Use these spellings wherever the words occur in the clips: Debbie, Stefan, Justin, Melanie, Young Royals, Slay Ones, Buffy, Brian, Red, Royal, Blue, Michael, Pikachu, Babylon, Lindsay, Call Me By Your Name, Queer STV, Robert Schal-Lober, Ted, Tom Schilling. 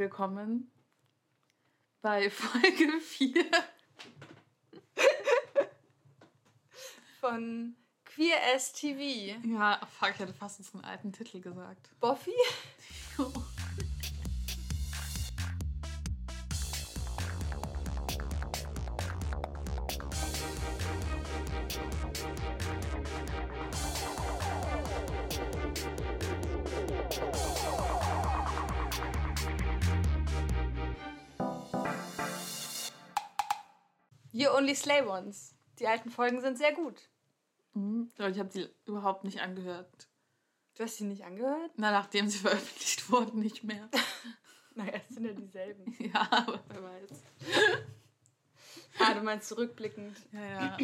willkommen bei Folge 4 von Queer STV. Ja, fuck, ich hätte fast unseren alten Titel gesagt. Buffy? You Only Slay Ones. Die alten Folgen sind sehr gut. Mhm. Ich habe sie überhaupt nicht angehört. Du hast sie nicht angehört? Na, nachdem sie veröffentlicht wurden, nicht mehr. Naja, es sind ja dieselben. Ja, aber wer weiß. Ah, du meinst zurückblickend. Ja, ja.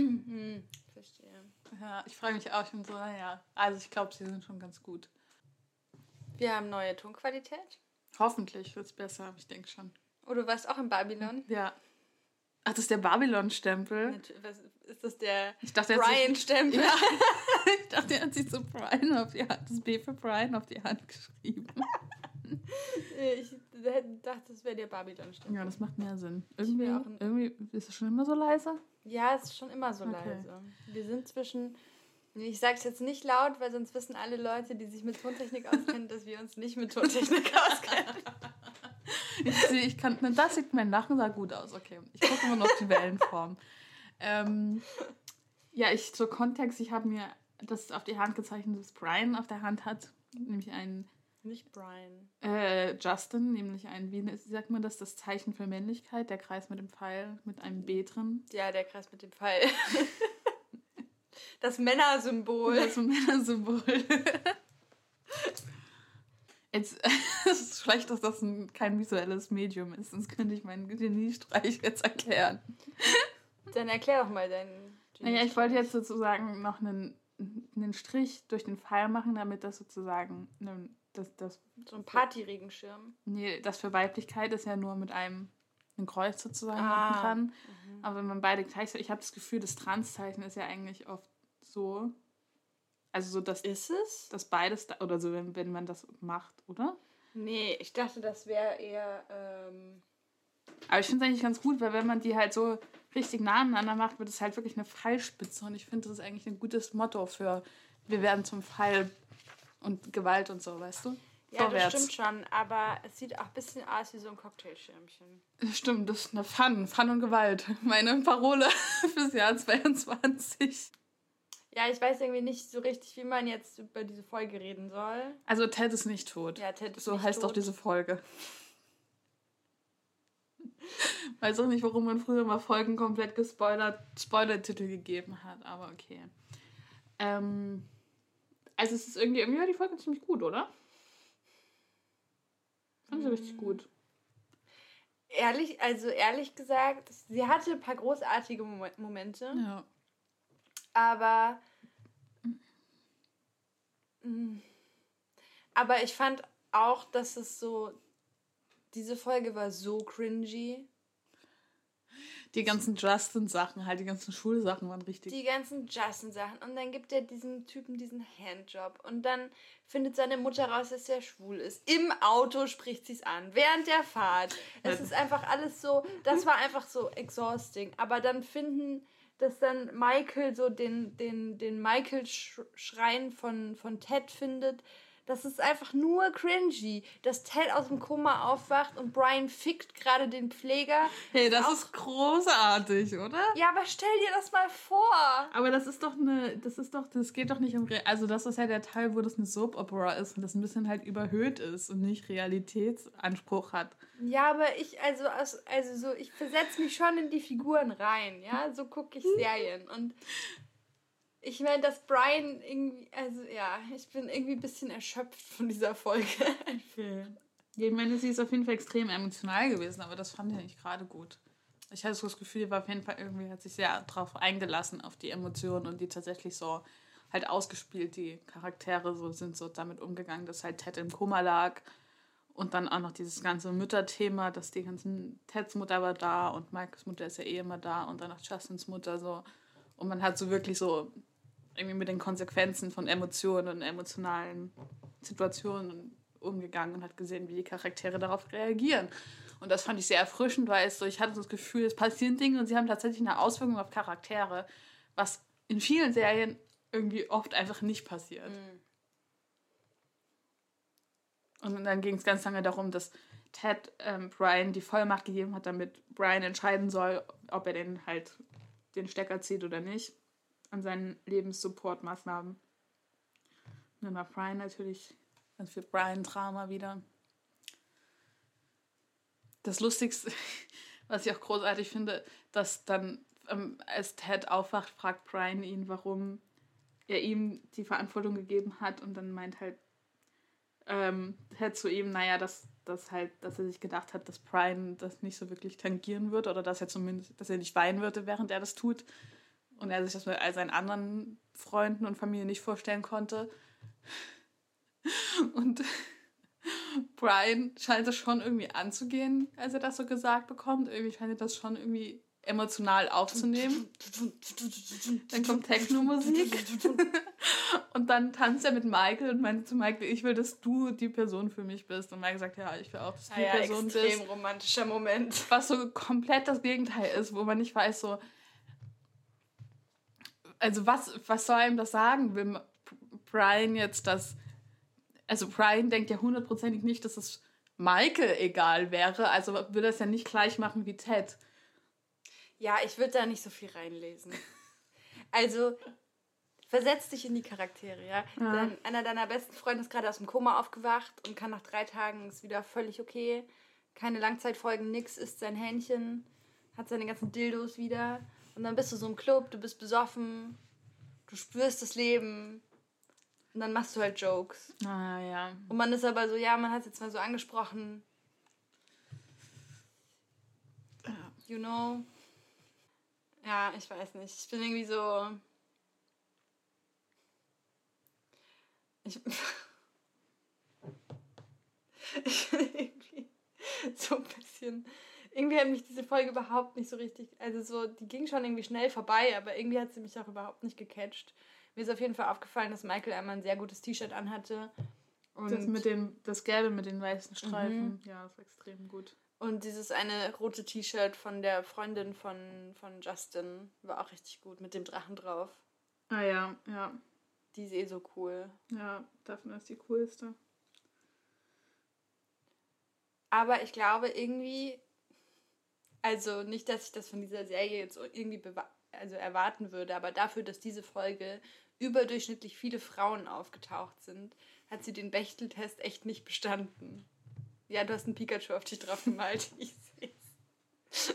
Verstehe. Ja, ich freue mich auch schon so, naja. Also ich glaube, sie sind schon ganz gut. Wir haben neue Tonqualität. Hoffentlich wird es besser, ich denke schon. Oh, du warst auch in Babylon? Ja. Ach, das ist der Babylon-Stempel. Ist das der Brian-Stempel? Ja. Ich dachte, er hat sich zu Brian auf die Hand, das B für Brian auf die Hand geschrieben. Ich dachte, das wäre der Babylon-Stempel. Ja, das macht mehr Sinn. Irgendwie ist es schon immer so leise? Ja, es ist schon immer so leise. Wir sind zwischen... Ich sage es jetzt nicht laut, weil sonst wissen alle Leute, die sich mit Tontechnik auskennen, dass wir uns nicht mit Tontechnik auskennen. Ich kann, das sieht mein Lachen sah gut aus, okay. Ich gucke immer noch die Wellenform. Ja, zur Kontext, ich habe mir das auf die Hand gezeichnet, dass Brian auf der Hand hat, nämlich einen... Nicht Brian. Justin, nämlich einen, wie sagt man das, das Zeichen für Männlichkeit, der Kreis mit dem Pfeil, mit einem B drin. Ja, der Kreis mit dem Pfeil. Das Männersymbol. Das Männersymbol. Jetzt, es ist schlecht, dass das kein visuelles Medium ist, sonst könnte ich meinen Geniestreich jetzt erklären. Dann erklär doch mal deinen Geniestreich. Naja, ich wollte jetzt sozusagen noch einen Strich durch den Pfeil machen, damit das sozusagen... so ein Partyregenschirm. Nee, das für Weiblichkeit ist ja nur mit einem Kreuz sozusagen machen kann. Mhm. Aber wenn man beide gleichzeitig... Ich habe das Gefühl, das Transzeichen ist ja eigentlich oft so... Also so, dass... Ist es? Dass beides... Oder so, wenn man das macht, oder? Nee, ich dachte, das wäre eher... Aber ich finde es eigentlich ganz gut, weil wenn man die halt so richtig nah aneinander macht, wird es halt wirklich eine Pfeilspitze. Und ich finde, das ist eigentlich ein gutes Motto für wir werden zum Pfeil und Gewalt und so, weißt du? Ja, vorwärts. Das stimmt schon, aber es sieht auch ein bisschen aus wie so ein Cocktailschirmchen. Stimmt, das ist eine Fun und Gewalt. Meine Parole fürs Jahr 2022. Ja, ich weiß irgendwie nicht so richtig, wie man jetzt über diese Folge reden soll. Also Ted ist nicht tot. Ja, Ted ist so nicht heißt tot. Auch diese Folge. Weiß auch nicht, warum man früher mal Folgen komplett gespoilert, Spoiler-Titel gegeben hat, aber okay. Also es ist irgendwie war die Folge ziemlich gut, oder? Fand sie richtig gut. Ehrlich gesagt, sie hatte ein paar großartige Momente. Ja. Aber ich fand auch, dass es so... Diese Folge war so cringy. Die ganzen Justin-Sachen halt, die ganzen Schulsachen waren richtig... Die ganzen Justin-Sachen. Und dann gibt er diesem Typen diesen Handjob. Und dann findet seine Mutter raus, dass er schwul ist. Im Auto spricht sie es an. Während der Fahrt. Es ist einfach alles so... Das war einfach so exhausting. Aber dann finden... Dass dann Michael so den Michael-Schrein von Ted findet. Das ist einfach nur cringy. Dass Ted aus dem Koma aufwacht und Brian fickt gerade den Pfleger. Hey, das ist großartig, oder? Ja, aber stell dir das mal vor. Aber das geht doch nicht um... Also das ist ja der Teil, wo das eine Soap-Opera ist und das ein bisschen halt überhöht ist und nicht Realitätsanspruch hat. Ja, aber ich versetze mich schon in die Figuren rein, ja? So gucke ich Serien und... Ich meine, dass Brian irgendwie, ich bin irgendwie ein bisschen erschöpft von dieser Folge. Ich meine, sie ist auf jeden Fall extrem emotional gewesen, aber das fand ich nicht gerade gut. Ich hatte so das Gefühl, die war auf jeden Fall irgendwie, hat sich sehr drauf eingelassen, auf die Emotionen und die tatsächlich so halt ausgespielt, die Charaktere so sind so damit umgegangen, dass halt Ted im Koma lag und dann auch noch dieses ganze Mütterthema, dass die ganzen, Teds Mutter war da und Michaels Mutter ist ja eh immer da und dann noch Justins Mutter so und man hat so wirklich so irgendwie mit den Konsequenzen von Emotionen und emotionalen Situationen und umgegangen und hat gesehen, wie die Charaktere darauf reagieren. Und das fand ich sehr erfrischend, weil es so, ich hatte so das Gefühl, es passieren Dinge und sie haben tatsächlich eine Auswirkung auf Charaktere, was in vielen Serien irgendwie oft einfach nicht passiert. Mhm. Und dann ging es ganz lange darum, dass Ted Brian die Vollmacht gegeben hat, damit Brian entscheiden soll, ob er den halt den Stecker zieht oder nicht an seinen Lebenssupport-Maßnahmen. Und dann war Brian natürlich ganz viel Brian-Drama wieder. Das Lustigste, was ich auch großartig finde, dass dann, als Ted aufwacht, fragt Brian ihn, warum er ihm die Verantwortung gegeben hat, und dann meint halt Ted zu ihm, naja, dass er sich gedacht hat, dass Brian das nicht so wirklich tangieren wird, oder dass er zumindest, dass er nicht weinen würde, während er das tut, und er sich das mit all seinen anderen Freunden und Familie nicht vorstellen konnte. Und Brian scheint es schon irgendwie anzugehen, als er das so gesagt bekommt. Irgendwie scheint er das schon irgendwie emotional aufzunehmen. Dann kommt Techno-Musik. Und dann tanzt er mit Michael und meint zu Michael, ich will, dass du die Person für mich bist. Und Michael sagt, ja, ich will auch, dass du die Person bist. Extrem romantischer Moment. Was so komplett das Gegenteil ist, wo man nicht weiß, so... Also was soll ihm das sagen? Will Brian jetzt das... Also Brian denkt ja hundertprozentig nicht, dass es Michael egal wäre. Also würde er es ja nicht gleich machen wie Ted. Ja, ich würde da nicht so viel reinlesen. Also versetz dich in die Charaktere, ja. Einer deiner besten Freunde ist gerade aus dem Koma aufgewacht und kann nach 3 Tagen, ist wieder völlig okay. Keine Langzeitfolgen, nix, isst sein Hähnchen, hat seine ganzen Dildos wieder. Und dann bist du so im Club, du bist besoffen, du spürst das Leben. Und dann machst du halt Jokes. Ah, ja. Und man ist aber so, ja, man hat es jetzt mal so angesprochen. Ja. You know. Ja, ich weiß nicht. Ich bin irgendwie so... Ich bin irgendwie so ein bisschen... Irgendwie hat mich diese Folge überhaupt nicht so richtig... Also so, die ging schon irgendwie schnell vorbei, aber irgendwie hat sie mich auch überhaupt nicht gecatcht. Mir ist auf jeden Fall aufgefallen, dass Michael einmal ein sehr gutes T-Shirt anhatte. Und das Gelbe mit den weißen Streifen. Mhm. Ja, das ist extrem gut. Und dieses eine rote T-Shirt von der Freundin von Justin war auch richtig gut, mit dem Drachen drauf. Ah ja, ja. Die ist eh so cool. Ja, davon ist die coolste. Aber ich glaube irgendwie, also nicht, dass ich das von dieser Serie jetzt irgendwie erwarten würde, aber dafür, dass diese Folge überdurchschnittlich viele Frauen aufgetaucht sind, hat sie den Bechteltest echt nicht bestanden. Ja, du hast einen Pikachu auf dich drauf gemalt, ich sehe es.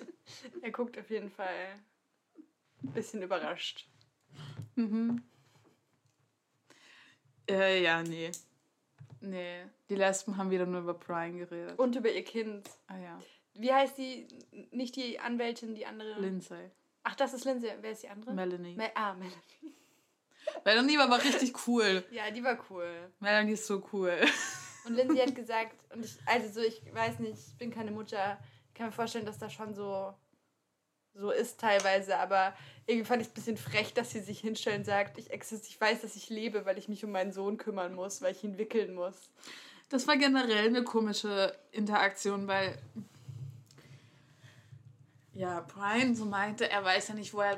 Er guckt auf jeden Fall ein bisschen überrascht. Mhm. Ja, nee. Nee, die Lesben haben wieder nur über Brian geredet. Und über ihr Kind. Ah ja. Wie heißt die, nicht die Anwältin, die andere? Lindsay. Ach, das ist Lindsay. Wer ist die andere? Melanie. Melanie. Melanie war aber richtig cool. Ja, die war cool. Melanie ist so cool. Und Lindsay hat gesagt, ich weiß nicht, ich bin keine Mutter. Ich kann mir vorstellen, dass das schon so ist teilweise. Aber irgendwie fand ich es ein bisschen frech, dass sie sich hinstellt und sagt, ich weiß, dass ich lebe, weil ich mich um meinen Sohn kümmern muss, weil ich ihn wickeln muss. Das war generell eine komische Interaktion, weil... Ja, Brian so meinte, er weiß ja nicht, woher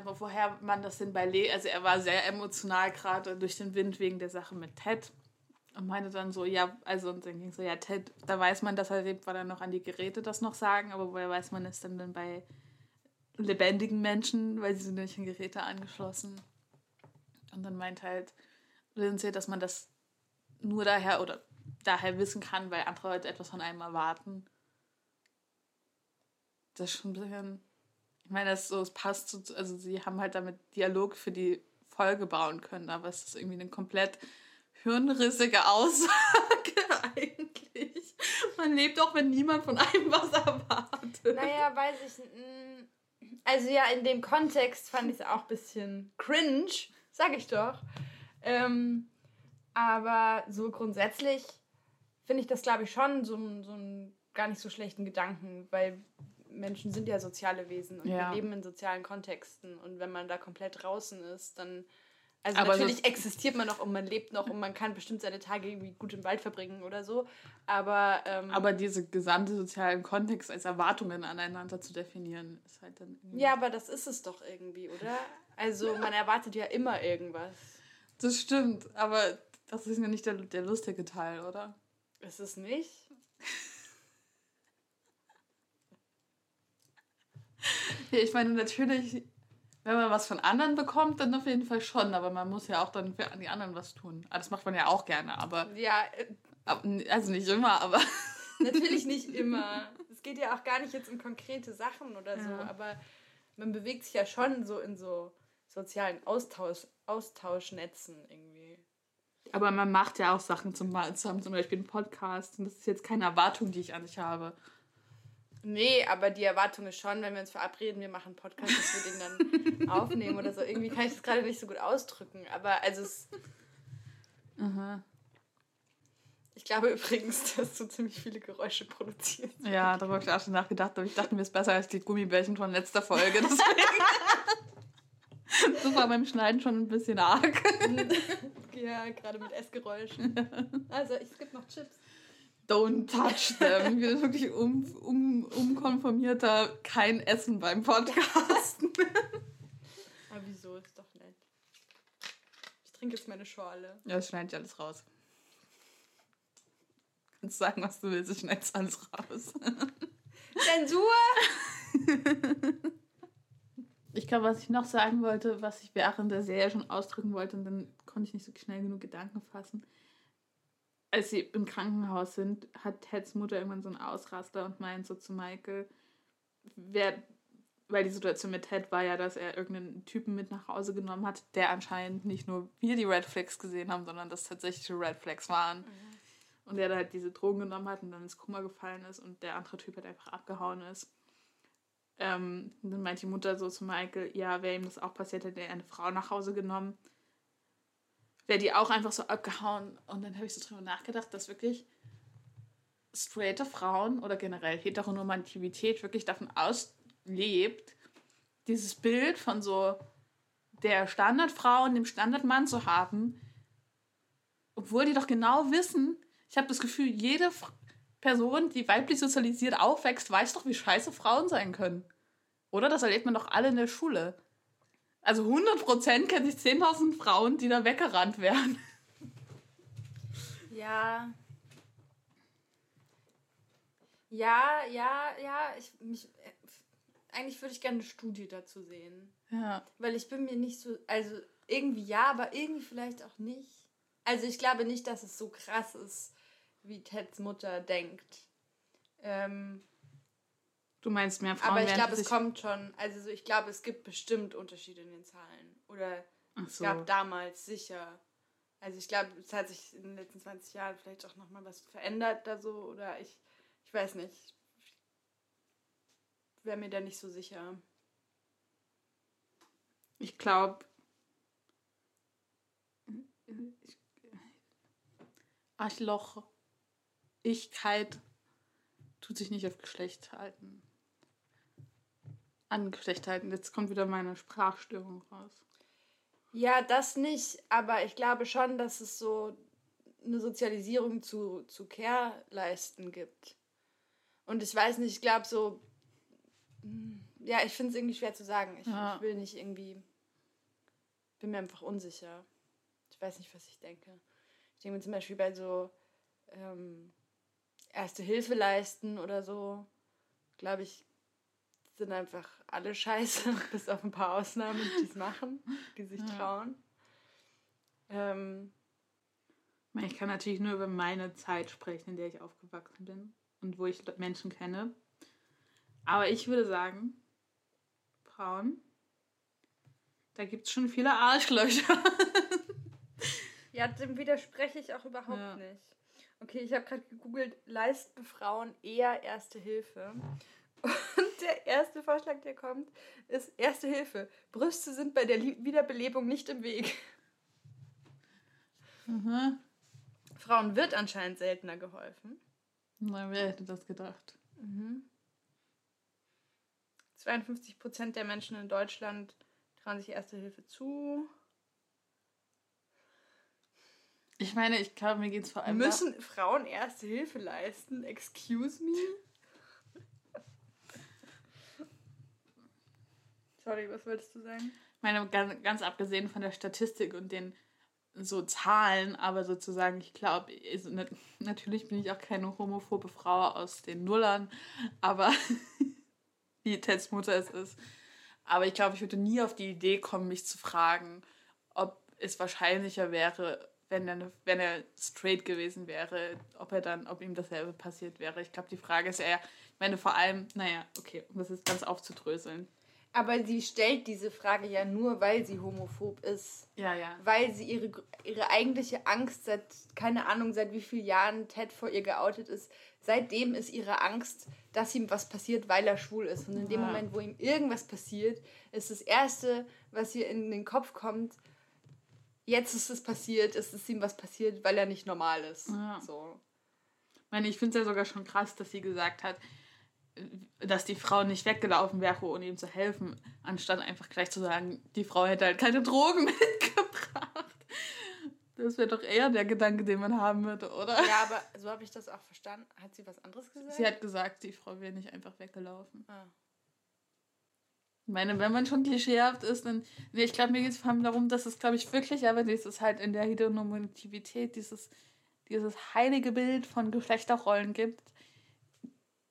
man das denn also er war sehr emotional gerade durch den Wind wegen der Sache mit Ted und meinte dann so, ja, also und dann ging so, ja, Ted, da weiß man, dass er lebt, weil er noch an die Geräte das noch sagen, aber woher weiß man es denn bei lebendigen Menschen, weil sie sind durch die Geräte angeschlossen. Und dann meint halt Lindsay, dass man das nur daher wissen kann, weil andere Leute etwas von einem erwarten. Das ist schon ein bisschen... Ich meine, das so, es passt so... Also sie haben halt damit Dialog für die Folge bauen können, aber es ist irgendwie eine komplett hirnrissige Aussage eigentlich. Man lebt auch, wenn niemand von einem was erwartet. Naja, weiß ich... Also ja, in dem Kontext fand ich es auch ein bisschen cringe, sag ich doch. Aber so grundsätzlich finde ich das, glaube ich, schon so einen gar nicht so schlechten Gedanken, weil... Menschen sind ja soziale Wesen und wir leben in sozialen Kontexten, und wenn man da komplett draußen ist, dann Also aber natürlich existiert man noch und man lebt noch und man kann bestimmt seine Tage irgendwie gut im Wald verbringen oder so, aber diese gesamte sozialen Kontext als Erwartungen aneinander zu definieren, ist halt dann... Ja, aber das ist es doch irgendwie, oder? Also man erwartet ja immer irgendwas. Das stimmt, aber das ist ja nicht der lustige Teil, oder? Ist es nicht? Ja, ich meine, natürlich... Wenn man was von anderen bekommt, dann auf jeden Fall schon. Aber man muss ja auch dann für die anderen was tun. Das macht man ja auch gerne, aber... Ja. Also nicht immer, aber... Natürlich nicht immer. Es geht ja auch gar nicht jetzt um konkrete Sachen oder so. Ja. Aber man bewegt sich ja schon so in so sozialen Austauschnetzen irgendwie. Aber man macht ja auch Sachen zum Beispiel einen Podcast. Und das ist jetzt keine Erwartung, die ich an dich habe. Nee, aber die Erwartung ist schon, wenn wir uns verabreden, wir machen einen Podcast, dass wir den dann aufnehmen oder so. Irgendwie kann ich das gerade nicht so gut ausdrücken. Aber also es... Aha. Ich glaube übrigens, dass du ziemlich viele Geräusche produzierst. Ja, darüber habe ich auch schon nachgedacht. Aber ich dachte mir, es ist besser als die Gummibärchen von letzter Folge. Deswegen. Das war beim Schneiden schon ein bisschen arg. Ja, gerade mit Essgeräuschen. Also, es gibt noch Chips. Don't touch them. Wir sind wirklich unkonformierter kein Essen beim Podcasten. Aber wieso? Ist doch nett. Ich trinke jetzt meine Schorle. Ja, es schneidet ja alles raus. Du kannst sagen, was du willst, ich schneide es alles raus. Zensur! Ich glaube, was ich noch sagen wollte, was ich während der Serie schon ausdrücken wollte und dann konnte ich nicht so schnell genug Gedanken fassen. Als sie im Krankenhaus sind, hat Teds Mutter irgendwann so einen Ausraster und meint so zu Michael, weil die Situation mit Ted war ja, dass er irgendeinen Typen mit nach Hause genommen hat, der anscheinend nicht nur wir die Red Flags gesehen haben, sondern dass tatsächliche Red Flags waren. Mhm. Und der da halt diese Drogen genommen hat und dann ins Koma gefallen ist und der andere Typ halt einfach abgehauen ist. Dann meint die Mutter so zu Michael, ja, wäre ihm das auch passiert, hätte er eine Frau nach Hause genommen. Wäre die auch einfach so abgehauen. Und dann habe ich so drüber nachgedacht, dass wirklich straighte Frauen oder generell Heteronormativität wirklich davon auslebt, dieses Bild von so der Standardfrau und dem Standardmann zu haben, obwohl die doch genau wissen, ich habe das Gefühl, jede Person, die weiblich sozialisiert aufwächst, weiß doch, wie scheiße Frauen sein können. Oder? Das erlebt man doch alle in der Schule. Also 100% kenne ich 10.000 Frauen, die da weggerannt werden. Ja. Eigentlich würde ich gerne eine Studie dazu sehen. Ja. Weil ich bin mir nicht so... Also irgendwie ja, aber irgendwie vielleicht auch nicht. Also ich glaube nicht, dass es so krass ist, wie Teds Mutter denkt. Du meinst mehr Frauen? Aber ich glaube, es kommt schon. Also so, ich glaube, es gibt bestimmt Unterschiede in den Zahlen. Oder es gab damals sicher. Also ich glaube, es hat sich in den letzten 20 Jahren vielleicht auch nochmal was verändert da so. Oder ich weiß nicht. Ich wäre mir da nicht so sicher. Ich glaube... Arschlochigkeit tut sich nicht auf Geschlecht halten. An Geschlecht halten. Jetzt kommt wieder meine Sprachstörung raus. Ja, das nicht, aber ich glaube schon, dass es so eine Sozialisierung zu Care-Leisten gibt. Und ich weiß nicht, ich glaube so, ja, ich finde es irgendwie schwer zu sagen. Ich will nicht irgendwie, bin mir einfach unsicher. Ich weiß nicht, was ich denke. Ich denke mir zum Beispiel bei so Erste Hilfe leisten oder so, glaube ich, sind einfach alle scheiße, bis auf ein paar Ausnahmen, die es machen, die sich trauen. Ich kann natürlich nur über meine Zeit sprechen, in der ich aufgewachsen bin und wo ich Menschen kenne. Aber ich würde sagen, Frauen, da gibt es schon viele Arschlöcher. Ja, dem widerspreche ich auch überhaupt nicht. Okay, ich habe gerade gegoogelt, leisten Frauen eher Erste Hilfe? Und der erste Vorschlag, der kommt, ist Erste Hilfe. Brüste sind bei der Wiederbelebung nicht im Weg. Mhm. Frauen wird anscheinend seltener geholfen. Na, wer hätte das gedacht? Mhm. 52% der Menschen in Deutschland trauen sich Erste Hilfe zu. Ich meine, ich glaube, mir geht es vor allem... Müssen Frauen erste Hilfe leisten? Excuse me? Sorry, was wolltest du sagen? Ich meine, ganz abgesehen von der Statistik und den so Zahlen, aber sozusagen, ich glaube, natürlich bin ich auch keine homophobe Frau aus den Nullern, aber wie Teds Mutter es ist. Aber ich glaube, ich würde nie auf die Idee kommen, mich zu fragen, ob es wahrscheinlicher wäre, wenn er straight gewesen wäre, ob ihm dasselbe passiert wäre. Ich glaube, die Frage ist eher, ich meine, vor allem, naja, okay, um das jetzt ganz aufzudröseln. Aber sie stellt diese Frage ja nur, weil sie homophob ist. Ja, ja. Weil sie ihre eigentliche Angst seit, keine Ahnung, seit wie vielen Jahren Ted vor ihr geoutet ist, seitdem ist ihre Angst, dass ihm was passiert, weil er schwul ist. Und in dem Moment, wo ihm irgendwas passiert, ist das Erste, was ihr in den Kopf kommt, jetzt ist es passiert, es ist ihm was passiert, weil er nicht normal ist. Ja. So. Ich meine, ich finde es ja sogar schon krass, dass sie gesagt hat, dass die Frau nicht weggelaufen wäre, ohne ihm zu helfen, anstatt einfach gleich zu sagen, die Frau hätte halt keine Drogen mitgebracht. Das wäre doch eher der Gedanke, den man haben würde, oder? Ja, aber so habe ich das auch verstanden. Hat sie was anderes gesagt? Sie hat gesagt, die Frau wäre nicht einfach weggelaufen. Ah. Ich meine, wenn man schon klischeehaft ist, dann... Nee, ich glaube, mir geht es vor allem darum, dass es, glaube ich, wirklich, aber dieses halt in der Heteronormativität dieses heilige Bild von Geschlechterrollen gibt,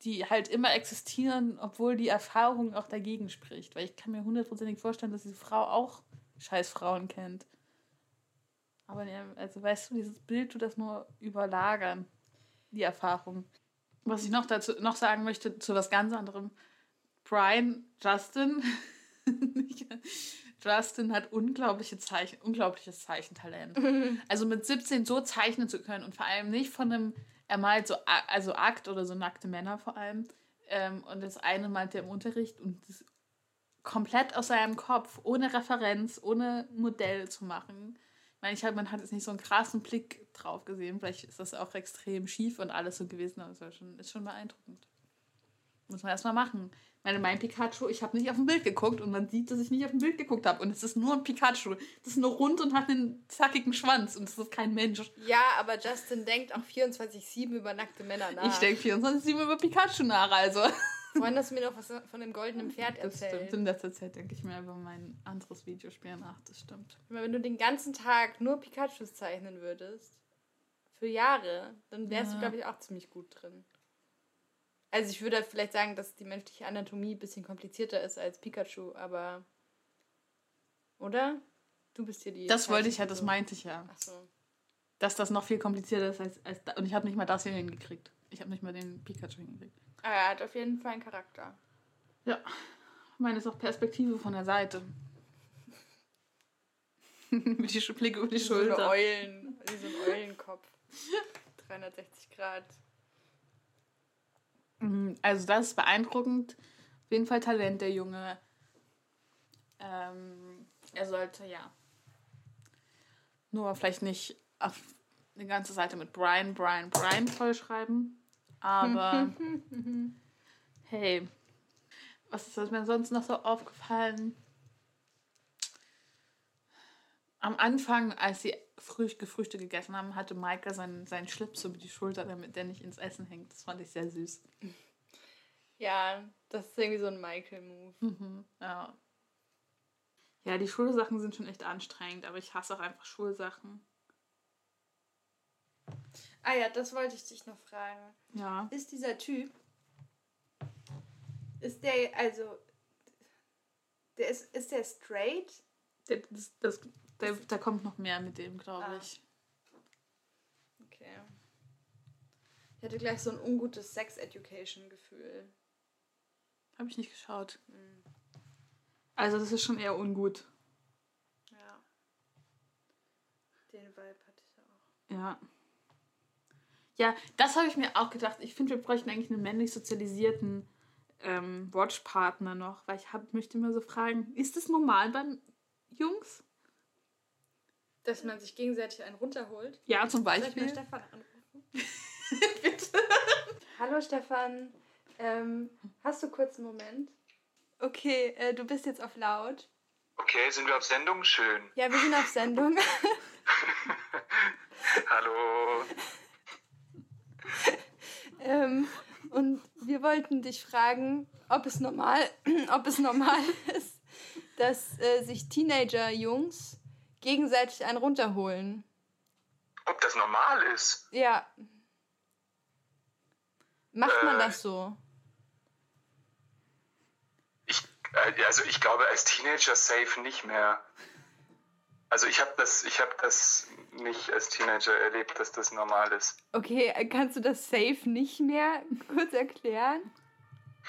die halt immer existieren, obwohl die Erfahrung auch dagegen spricht. Weil ich kann mir 100%ig vorstellen, dass diese Frau auch scheiß Frauen kennt. Aber also weißt du, dieses Bild tut das nur überlagern, die Erfahrung. Was ich noch dazu noch sagen möchte, zu was ganz anderem. Justin hat unglaubliches Zeichentalent. Also mit 17 so zeichnen zu können und vor allem nicht von einem... Er malt so also Akt oder so nackte Männer vor allem. Und das eine malt er im Unterricht und das komplett aus seinem Kopf, ohne Referenz, ohne Modell zu machen. Ich meine, man hat jetzt nicht so einen krassen Blick drauf gesehen. Vielleicht ist das auch extrem schief und alles so gewesen, aber es ist schon beeindruckend. Muss man erstmal machen. Ich meine, mein Pikachu, ich habe nicht auf ein Bild geguckt und man sieht, dass ich nicht auf ein Bild geguckt habe. Und es ist nur ein Pikachu. Das ist nur rund und hat einen zackigen Schwanz und es ist kein Mensch. Ja, aber Justin denkt auch 24/7 über nackte Männer nach. Ich denke 24/7 über Pikachu nach, also. Vorhin hast du mir noch was von dem goldenen Pferd erzählt. Das stimmt, in letzter Zeit denke ich mir über mein anderes Videospiel nach, das stimmt. Wenn du den ganzen Tag nur Pikachus zeichnen würdest, für Jahre, dann wärst du, glaube ich, auch ziemlich gut drin. Also ich würde vielleicht sagen, dass die menschliche Anatomie ein bisschen komplizierter ist als Pikachu, aber... Oder? Du bist hier die... Das wollte ich ja, das meinte ich ja. Ach so. Dass das noch viel komplizierter ist als... Und ich habe nicht mal das hier hingekriegt. Ich habe nicht mal den Pikachu hingekriegt. Ah, er hat auf jeden Fall einen Charakter. Ja. Ich meine, es ist auch Perspektive von der Seite. Mit die Blicke über die Schulter. So Eulen. Wie so ein Eulenkopf. 360 Grad... Also das ist beeindruckend. Auf jeden Fall Talent, der Junge. Er sollte, ja. Nur vielleicht nicht auf eine ganze Seite mit Brian vollschreiben. Aber hey, was ist mir sonst noch so aufgefallen? Am Anfang, als sie Gefrüchte gegessen haben, hatte Michael seinen Schlips über die Schulter, damit der nicht ins Essen hängt. Das fand ich sehr süß. Ja, das ist irgendwie so ein Michael-Move. Mhm, ja. Ja, die Schulsachen sind schon echt anstrengend, aber ich hasse auch einfach Schulsachen. Ah ja, das wollte ich dich noch fragen. Ja. Ist dieser Typ, ist der straight? Da kommt noch mehr mit dem, glaube ich. Okay. Ich hatte gleich so ein ungutes Sex-Education-Gefühl. Habe ich nicht geschaut. Mhm. Also das ist schon eher ungut. Ja. Den Vibe hatte ich auch. Ja. Ja, das habe ich mir auch gedacht. Ich finde, wir bräuchten eigentlich einen männlich sozialisierten Watchpartner noch, weil möchte immer so fragen, ist das normal beim Jungs? Dass man sich gegenseitig einen runterholt? Ja, zum Beispiel. Soll ich mal Stefan anrufen? Bitte. Hallo Stefan, hast du kurz einen Moment? Okay, du bist jetzt auf laut. Okay, sind wir auf Sendung? Schön. Ja, wir sind auf Sendung. Hallo. Und wir wollten dich fragen, ob es normal ist, dass sich Teenager-Jungs gegenseitig einen runterholen. Ob das normal ist? Ja. Macht man das so? Ich glaube als Teenager safe nicht mehr. Also ich hab das nicht als Teenager erlebt, dass das normal ist. Okay, kannst du das safe nicht mehr kurz erklären?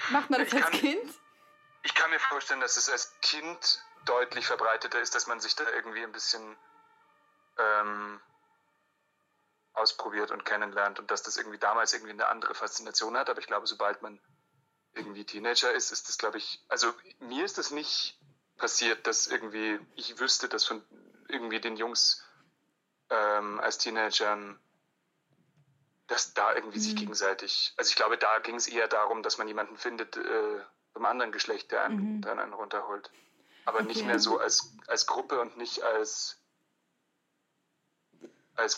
Macht man das als Kind? Ich kann mir vorstellen, dass es als Kind deutlich verbreiteter ist, dass man sich da irgendwie ein bisschen ausprobiert und kennenlernt und dass das irgendwie damals irgendwie eine andere Faszination hat. Aber ich glaube, sobald man irgendwie Teenager ist, ist das, glaube ich, also mir ist das nicht passiert, dass irgendwie ich wüsste, dass von irgendwie den Jungs als Teenagern, dass da irgendwie sich gegenseitig, also ich glaube, da ging es eher darum, dass man jemanden findet vom anderen Geschlecht, der einen dann einen runterholt. Aber nicht mehr so als Gruppe und nicht als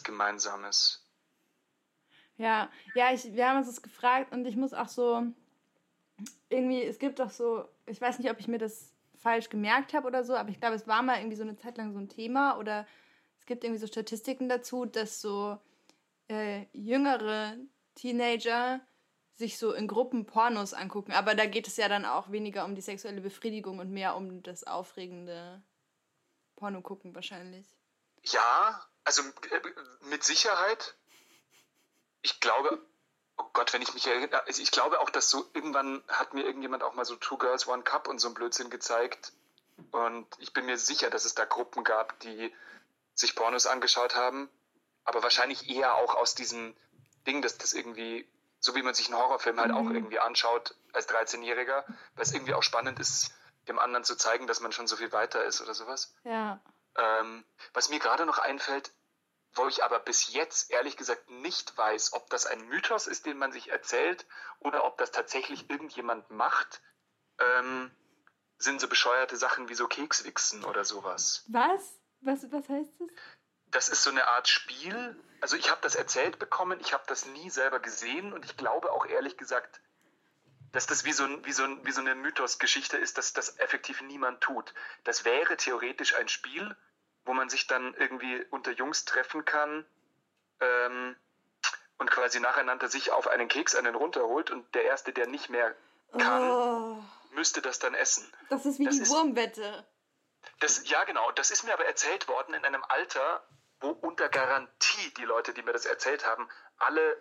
Gemeinsames. Ja, wir haben uns das gefragt und ich muss auch so irgendwie, es gibt doch so, ich weiß nicht, ob ich mir das falsch gemerkt habe oder so, aber ich glaube, es war mal irgendwie so eine Zeit lang so ein Thema oder es gibt irgendwie so Statistiken dazu, dass so jüngere Teenager sich so in Gruppen Pornos angucken, aber da geht es ja dann auch weniger um die sexuelle Befriedigung und mehr um das aufregende Porno gucken wahrscheinlich. Ja, also mit Sicherheit. Ich glaube, oh Gott, wenn ich mich erinnere, also ich glaube auch, dass so irgendwann hat mir irgendjemand auch mal so Two Girls, One Cup und so ein Blödsinn gezeigt und ich bin mir sicher, dass es da Gruppen gab, die sich Pornos angeschaut haben, aber wahrscheinlich eher auch aus diesem Ding, dass das irgendwie, so wie man sich einen Horrorfilm halt auch irgendwie anschaut als 13-Jähriger, weil es irgendwie auch spannend ist, dem anderen zu zeigen, dass man schon so viel weiter ist oder sowas. Ja. Was mir gerade noch einfällt, wo ich aber bis jetzt ehrlich gesagt nicht weiß, ob das ein Mythos ist, den man sich erzählt oder ob das tatsächlich irgendjemand macht, sind so bescheuerte Sachen wie so Kekswichsen oder sowas. Was heißt das? Das ist so eine Art Spiel. Also ich habe das erzählt bekommen, ich habe das nie selber gesehen und ich glaube auch ehrlich gesagt, dass das wie so eine Mythosgeschichte ist, dass das effektiv niemand tut. Das wäre theoretisch ein Spiel, wo man sich dann irgendwie unter Jungs treffen kann und quasi nacheinander sich auf einen Keks einen runterholt und der Erste, der nicht mehr kann, müsste das dann essen. Das ist wie die Wurmwette. Ja, genau. Das ist mir aber erzählt worden in einem Alter, wo unter Garantie die Leute, die mir das erzählt haben, alle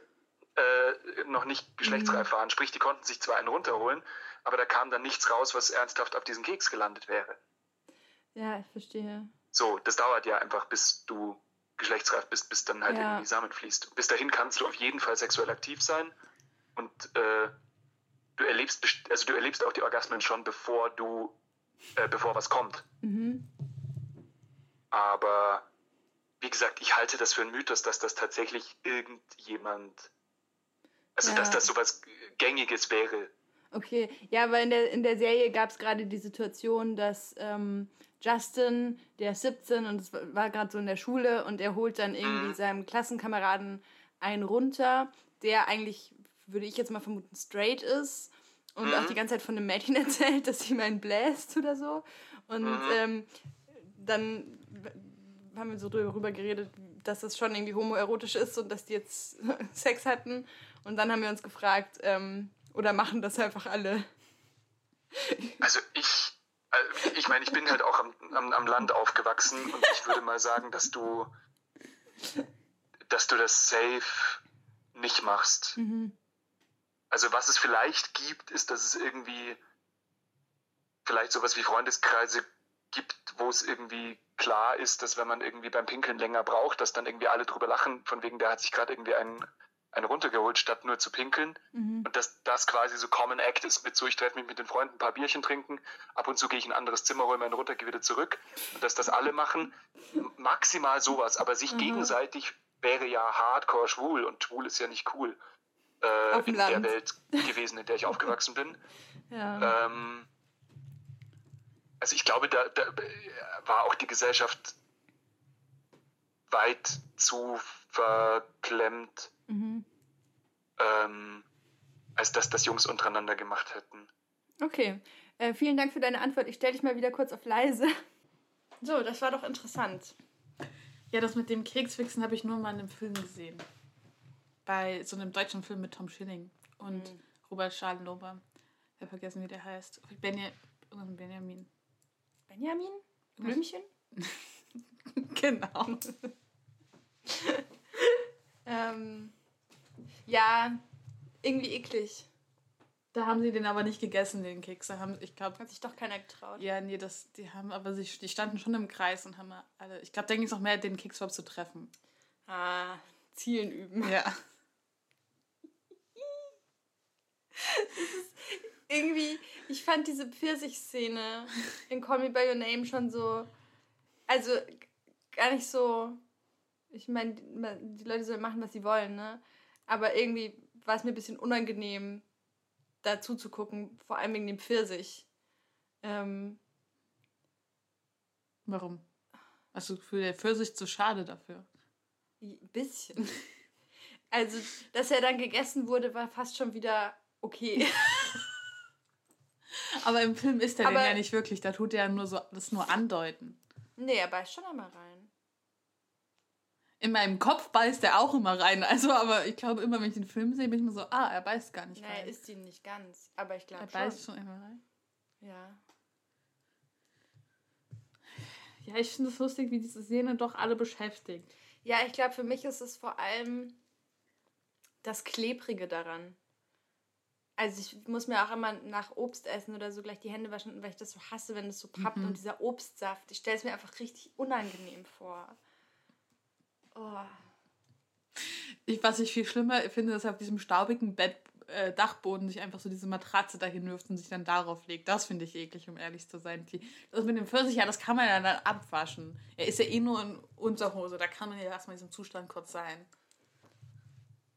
noch nicht geschlechtsreif waren. Sprich, die konnten sich zwar einen runterholen, aber da kam dann nichts raus, was ernsthaft auf diesen Keks gelandet wäre. Ja, ich verstehe. So, das dauert ja einfach, bis du geschlechtsreif bist, bis dann halt irgendwie Samen fließt. Bis dahin kannst du auf jeden Fall sexuell aktiv sein und du erlebst auch die Orgasmen schon, bevor was kommt. Mhm. Aber wie gesagt, ich halte das für einen Mythos, dass das tatsächlich irgendjemand, dass das sowas Gängiges wäre. Okay, ja, weil in der Serie gab es gerade die Situation, dass Justin, der ist 17 und es war gerade so in der Schule und er holt dann irgendwie seinem Klassenkameraden einen runter, der eigentlich, würde ich jetzt mal vermuten, straight ist und auch die ganze Zeit von einem Mädchen erzählt, dass sie mal einen bläst oder so. Und dann haben wir so drüber geredet, dass das schon irgendwie homoerotisch ist und dass die jetzt Sex hatten. Und dann haben wir uns gefragt, oder machen das einfach alle? Also ich meine, ich bin halt auch am Land aufgewachsen und ich würde mal sagen, dass du das safe nicht machst. Mhm. Also was es vielleicht gibt, ist, dass es irgendwie vielleicht sowas wie Freundeskreise gibt, wo es irgendwie klar ist, dass wenn man irgendwie beim Pinkeln länger braucht, dass dann irgendwie alle drüber lachen, von wegen, der hat sich gerade irgendwie einen runtergeholt, statt nur zu pinkeln. Mhm. Und dass das quasi so Common Act ist mit so, ich treffe mich mit den Freunden, ein paar Bierchen trinken, ab und zu gehe ich in ein anderes Zimmer, hole meinen runter, gehe wieder zurück. Und dass das alle machen, maximal sowas. Aber sich gegenseitig wäre ja hardcore schwul und schwul ist ja nicht cool. In Land. Der Welt gewesen, in der ich aufgewachsen bin. Ja. Also ich glaube, da war auch die Gesellschaft weit zu verklemmt, als dass das Jungs untereinander gemacht hätten. Okay, vielen Dank für deine Antwort. Ich stelle dich mal wieder kurz auf leise. So, das war doch interessant. Ja, das mit dem Keksfixen habe ich nur mal in einem Film gesehen. Bei so einem deutschen Film mit Tom Schilling und Robert Schal-Lober. Ich habe vergessen, wie der heißt. Benjamin. Benjamin? Blümchen? Genau. Ja, irgendwie eklig. Da haben sie den aber nicht gegessen, den Keks. Hat sich doch keiner getraut. Ja, nee, die standen schon im Kreis und haben alle... Ich glaube, da ging es noch mehr, den Keks überhaupt zu treffen. Ah, Zielen üben. Ja. Irgendwie, ich fand diese Pfirsich-Szene in Call Me By Your Name schon so... Also, gar nicht so... Ich meine, die Leute sollen machen, was sie wollen, ne? Aber irgendwie war es mir ein bisschen unangenehm, dazu zu gucken, vor allem wegen dem Pfirsich. Warum? Hast du das Gefühl, der Pfirsich zu schade dafür? Ein bisschen. Also, dass er dann gegessen wurde, war fast schon wieder okay. Aber im Film isst er den ja nicht wirklich. Da tut er nur so, das nur andeuten. Nee, er beißt schon einmal rein. In meinem Kopf beißt er auch immer rein. Also, aber ich glaube, immer wenn ich den Film sehe, bin ich immer so, er beißt gar nicht rein. Er isst ihn nicht ganz, aber ich glaube schon. Er beißt schon immer rein? Ja. Ja, ich finde es lustig, wie diese Szene doch alle beschäftigt. Ja, ich glaube, für mich ist es vor allem das Klebrige daran. Also ich muss mir auch immer nach Obst essen oder so gleich die Hände waschen, weil ich das so hasse, wenn das so pappt und dieser Obstsaft. Ich stelle es mir einfach richtig unangenehm vor. Oh. Was ich viel schlimmer finde, ist auf diesem staubigen Bett, Dachboden sich einfach so diese Matratze dahin wirft und sich dann darauf legt. Das finde ich eklig, um ehrlich zu sein. Das mit dem Pfirsich, ja, das kann man ja dann abwaschen. Er ist ja eh nur in Unterhose, da kann man ja erstmal in diesem Zustand kurz sein.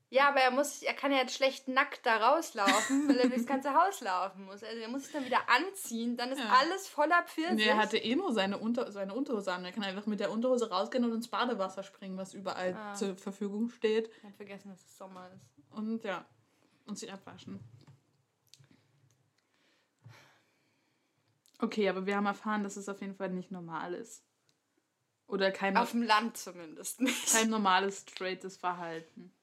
Ja, aber er kann ja jetzt schlecht nackt da rauslaufen, weil er durchs ganze Haus laufen muss. Also er muss sich dann wieder anziehen, dann ist alles voller Pfirsich. Nee, er hatte eh nur seine Unterhose an. Er kann einfach mit der Unterhose rausgehen und ins Badewasser springen, was überall zur Verfügung steht. Ich habe vergessen, dass es Sommer ist. Und ja, und sich abwaschen. Okay, aber wir haben erfahren, dass es auf jeden Fall nicht normal ist. Oder kein... Auf dem Land zumindest nicht. Kein normales, straightes Verhalten.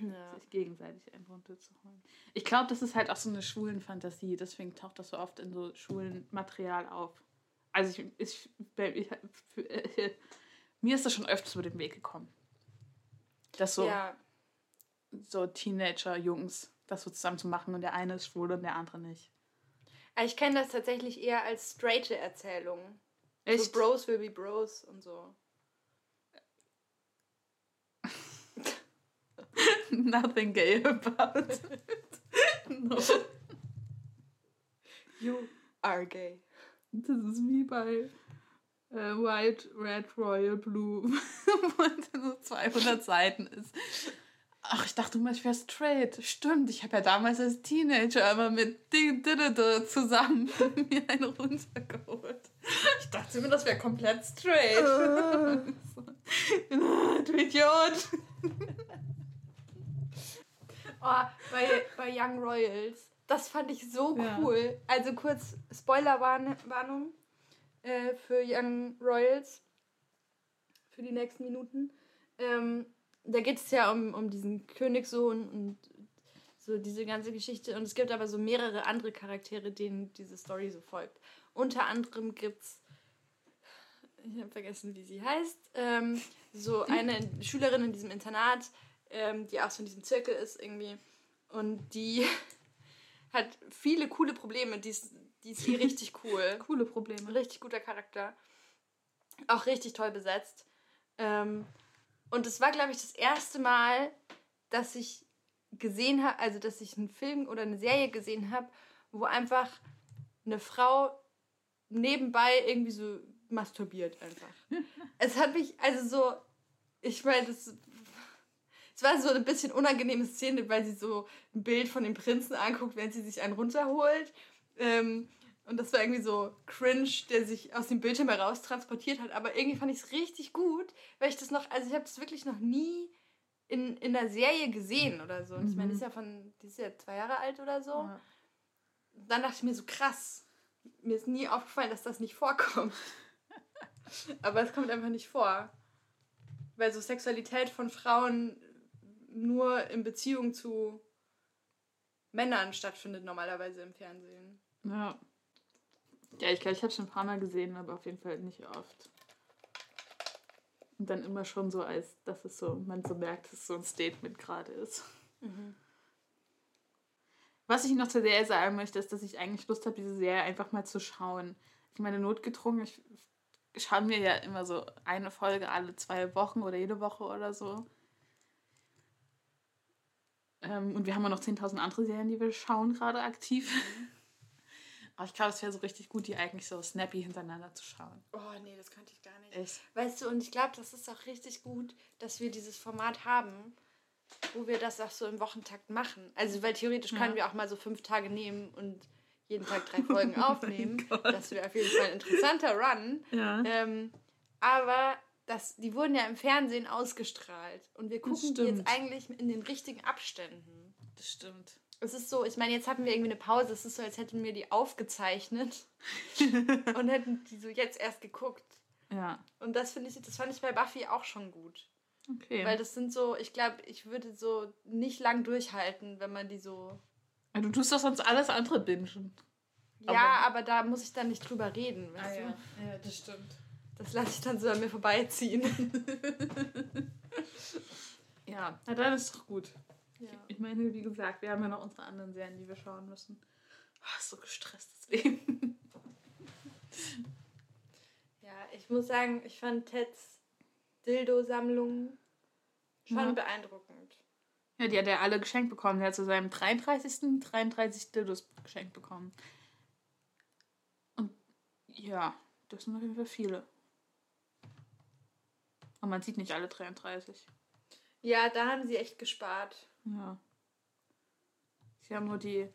Ja. Sich gegenseitig einen runterzuholen. Ich glaube, das ist halt auch so eine schwulen Fantasie. Deswegen taucht das so oft in so schwulen Material auf. Also mir ist das schon öfters über den Weg gekommen. Dass so Teenager-Jungs das so zusammen zu machen und der eine ist schwul und der andere nicht. Ich kenne das tatsächlich eher als straighte Erzählungen. So Bros will be Bros und so. Nothing gay about it. No. You are gay. Das ist wie bei White, Red, Royal, Blue, wo es so 200 Seiten ist. Ach, ich dachte immer, ich wäre straight. Stimmt, ich habe ja damals als Teenager immer mit zusammen mir einen runtergeholt. Ich dachte immer, das wäre komplett straight. Du Idiot. Oh, bei Young Royals. Das fand ich so cool. Also kurz Spoilerwarnung für Young Royals. Für die nächsten Minuten. Da geht es ja um diesen Königssohn und so diese ganze Geschichte. Und es gibt aber so mehrere andere Charaktere, denen diese Story so folgt. Unter anderem gibt's, ich habe vergessen, wie sie heißt, so eine Schülerin in diesem Internat, die auch so in diesem Zirkel ist irgendwie. Und die hat viele coole Probleme. Die ist eh richtig cool. Coole Probleme. Richtig guter Charakter. Auch richtig toll besetzt. Und es war, glaube ich, das erste Mal, dass ich gesehen habe, also dass ich einen Film oder eine Serie gesehen habe, wo einfach eine Frau nebenbei irgendwie so masturbiert einfach. Es hat mich, also so, ich meine, es war so ein bisschen unangenehme Szene, weil sie so ein Bild von dem Prinzen anguckt, während sie sich einen runterholt. Und das war irgendwie so cringe, der sich aus dem Bildschirm heraus transportiert hat. Aber irgendwie fand ich es richtig gut, weil ich das noch, also ich habe das wirklich noch nie in der Serie gesehen oder so. Und ich meine, die ist ja 2 Jahre alt oder so. Ja. Dann dachte ich mir so, krass, mir ist nie aufgefallen, dass das nicht vorkommt. Aber es kommt einfach nicht vor. Weil so Sexualität von Frauen nur in Beziehung zu Männern stattfindet normalerweise im Fernsehen. Ja. Ja, ich glaube, ich habe es schon ein paar Mal gesehen, aber auf jeden Fall nicht oft. Und dann immer schon so, als dass es so, man so merkt, dass es so ein Statement gerade ist. Mhm. Was ich noch zur Serie sagen möchte, ist, dass ich eigentlich Lust habe, diese Serie einfach mal zu schauen. Ich meine, notgedrungen, ich schaue mir ja immer so eine Folge alle 2 Wochen oder jede Woche oder so. Und wir haben ja noch 10.000 andere Serien, die wir schauen, gerade aktiv. Aber ich glaube, es wäre so richtig gut, die eigentlich so snappy hintereinander zu schauen. Oh, nee, das könnte ich gar nicht. Echt? Weißt du, und ich glaube, das ist auch richtig gut, dass wir dieses Format haben, wo wir das auch so im Wochentakt machen. Also, weil theoretisch können wir auch mal so 5 Tage nehmen und jeden Tag 3 Folgen aufnehmen. Oh, das wäre auf jeden Fall ein interessanter Run. Ja. Aber die wurden ja im Fernsehen ausgestrahlt. Und wir gucken die jetzt eigentlich in den richtigen Abständen. Das stimmt. Es ist so, ich meine, jetzt hatten wir irgendwie eine Pause. Es ist so, als hätten wir die aufgezeichnet und hätten die so jetzt erst geguckt. Ja. Und das fand ich bei Buffy auch schon gut. Okay. Weil das sind so, ich glaube, ich würde so nicht lang durchhalten, wenn man die so... Ja, du tust doch sonst alles andere bingen. Ja, aber da muss ich dann nicht drüber reden, weißt du? Ja, das stimmt. Das lasse ich dann so an mir vorbeiziehen. Ja, na dann ist doch gut. Ja. Ich meine, wie gesagt, wir haben ja noch unsere anderen Serien, die wir schauen müssen. Oh, so gestresstes Leben. Ja, ich muss sagen, ich fand Teds Dildo-Sammlung schon beeindruckend. Ja, die hat er alle geschenkt bekommen. Der hat zu seinem 33. 33 Dildos geschenkt bekommen. Und ja, das sind auf jeden Fall viele. Und man sieht nicht alle 33. Ja, da haben sie echt gespart. Ja. Sie haben nur die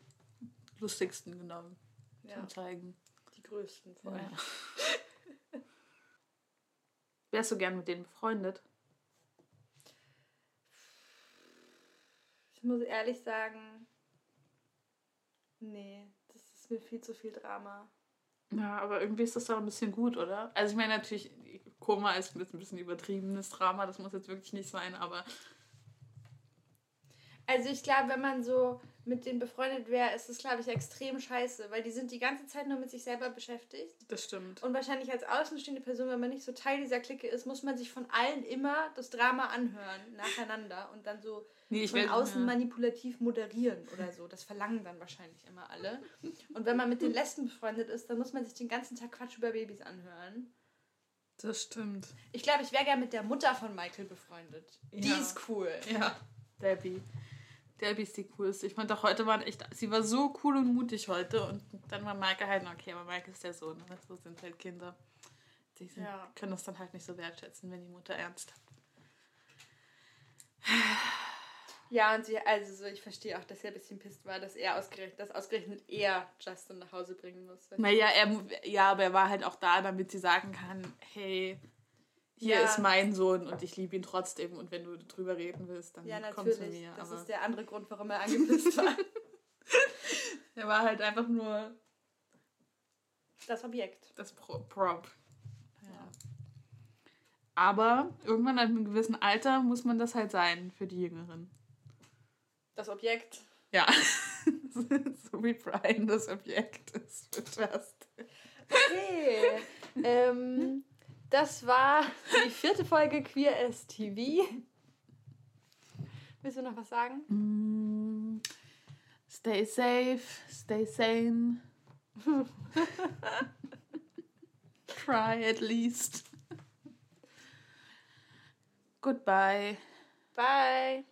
lustigsten genommen. Ja. Zum Zeigen. Die größten. Vor allem. Ja. Wärst du gern mit denen befreundet? Ich muss ehrlich sagen, nee, das ist mir viel zu viel Drama. Ja, aber irgendwie ist das doch ein bisschen gut, oder? Also ich meine natürlich, Koma ist ein bisschen übertriebenes Drama, das muss jetzt wirklich nicht sein, aber... Also ich glaube, wenn man so mit denen befreundet wäre, ist es, glaube ich, extrem scheiße, weil die sind die ganze Zeit nur mit sich selber beschäftigt. Das stimmt. Und wahrscheinlich als außenstehende Person, wenn man nicht so Teil dieser Clique ist, muss man sich von allen immer das Drama anhören, nacheinander und dann so von außen manipulativ moderieren oder so. Das verlangen dann wahrscheinlich immer alle. Und wenn man mit den Lesben befreundet ist, dann muss man sich den ganzen Tag Quatsch über Babys anhören. Das stimmt. Ich glaube, ich wäre gerne mit der Mutter von Michael befreundet. Ja. Die ist cool. Ja, Debbie. Debbie ist die coolste. Ich fand auch heute sie war so cool und mutig heute. Und dann war Michael halt, okay, aber Michael ist der Sohn. So sind halt Kinder. Die können das dann halt nicht so wertschätzen, wenn die Mutter ernst hat. Ja, und ich verstehe auch, dass er ein bisschen pisst war, dass ausgerechnet er Justin nach Hause bringen muss. Naja, aber er war halt auch da, damit sie sagen kann, hey, hier ist mein Sohn und ich liebe ihn trotzdem. Und wenn du drüber reden willst, dann komm zu mir. Das ist der andere Grund, warum er angepisst war. Er war halt einfach nur... Das Objekt. Das Prop. Ja. Aber irgendwann ab einem gewissen Alter muss man das halt sein für die Jüngeren. Das Objekt. Ja. So wie Brian das Objekt ist für Justin. Okay. Das war die 4. Folge Queer STV. Willst du noch was sagen? Stay safe, stay sane. Try at least. Goodbye. Bye.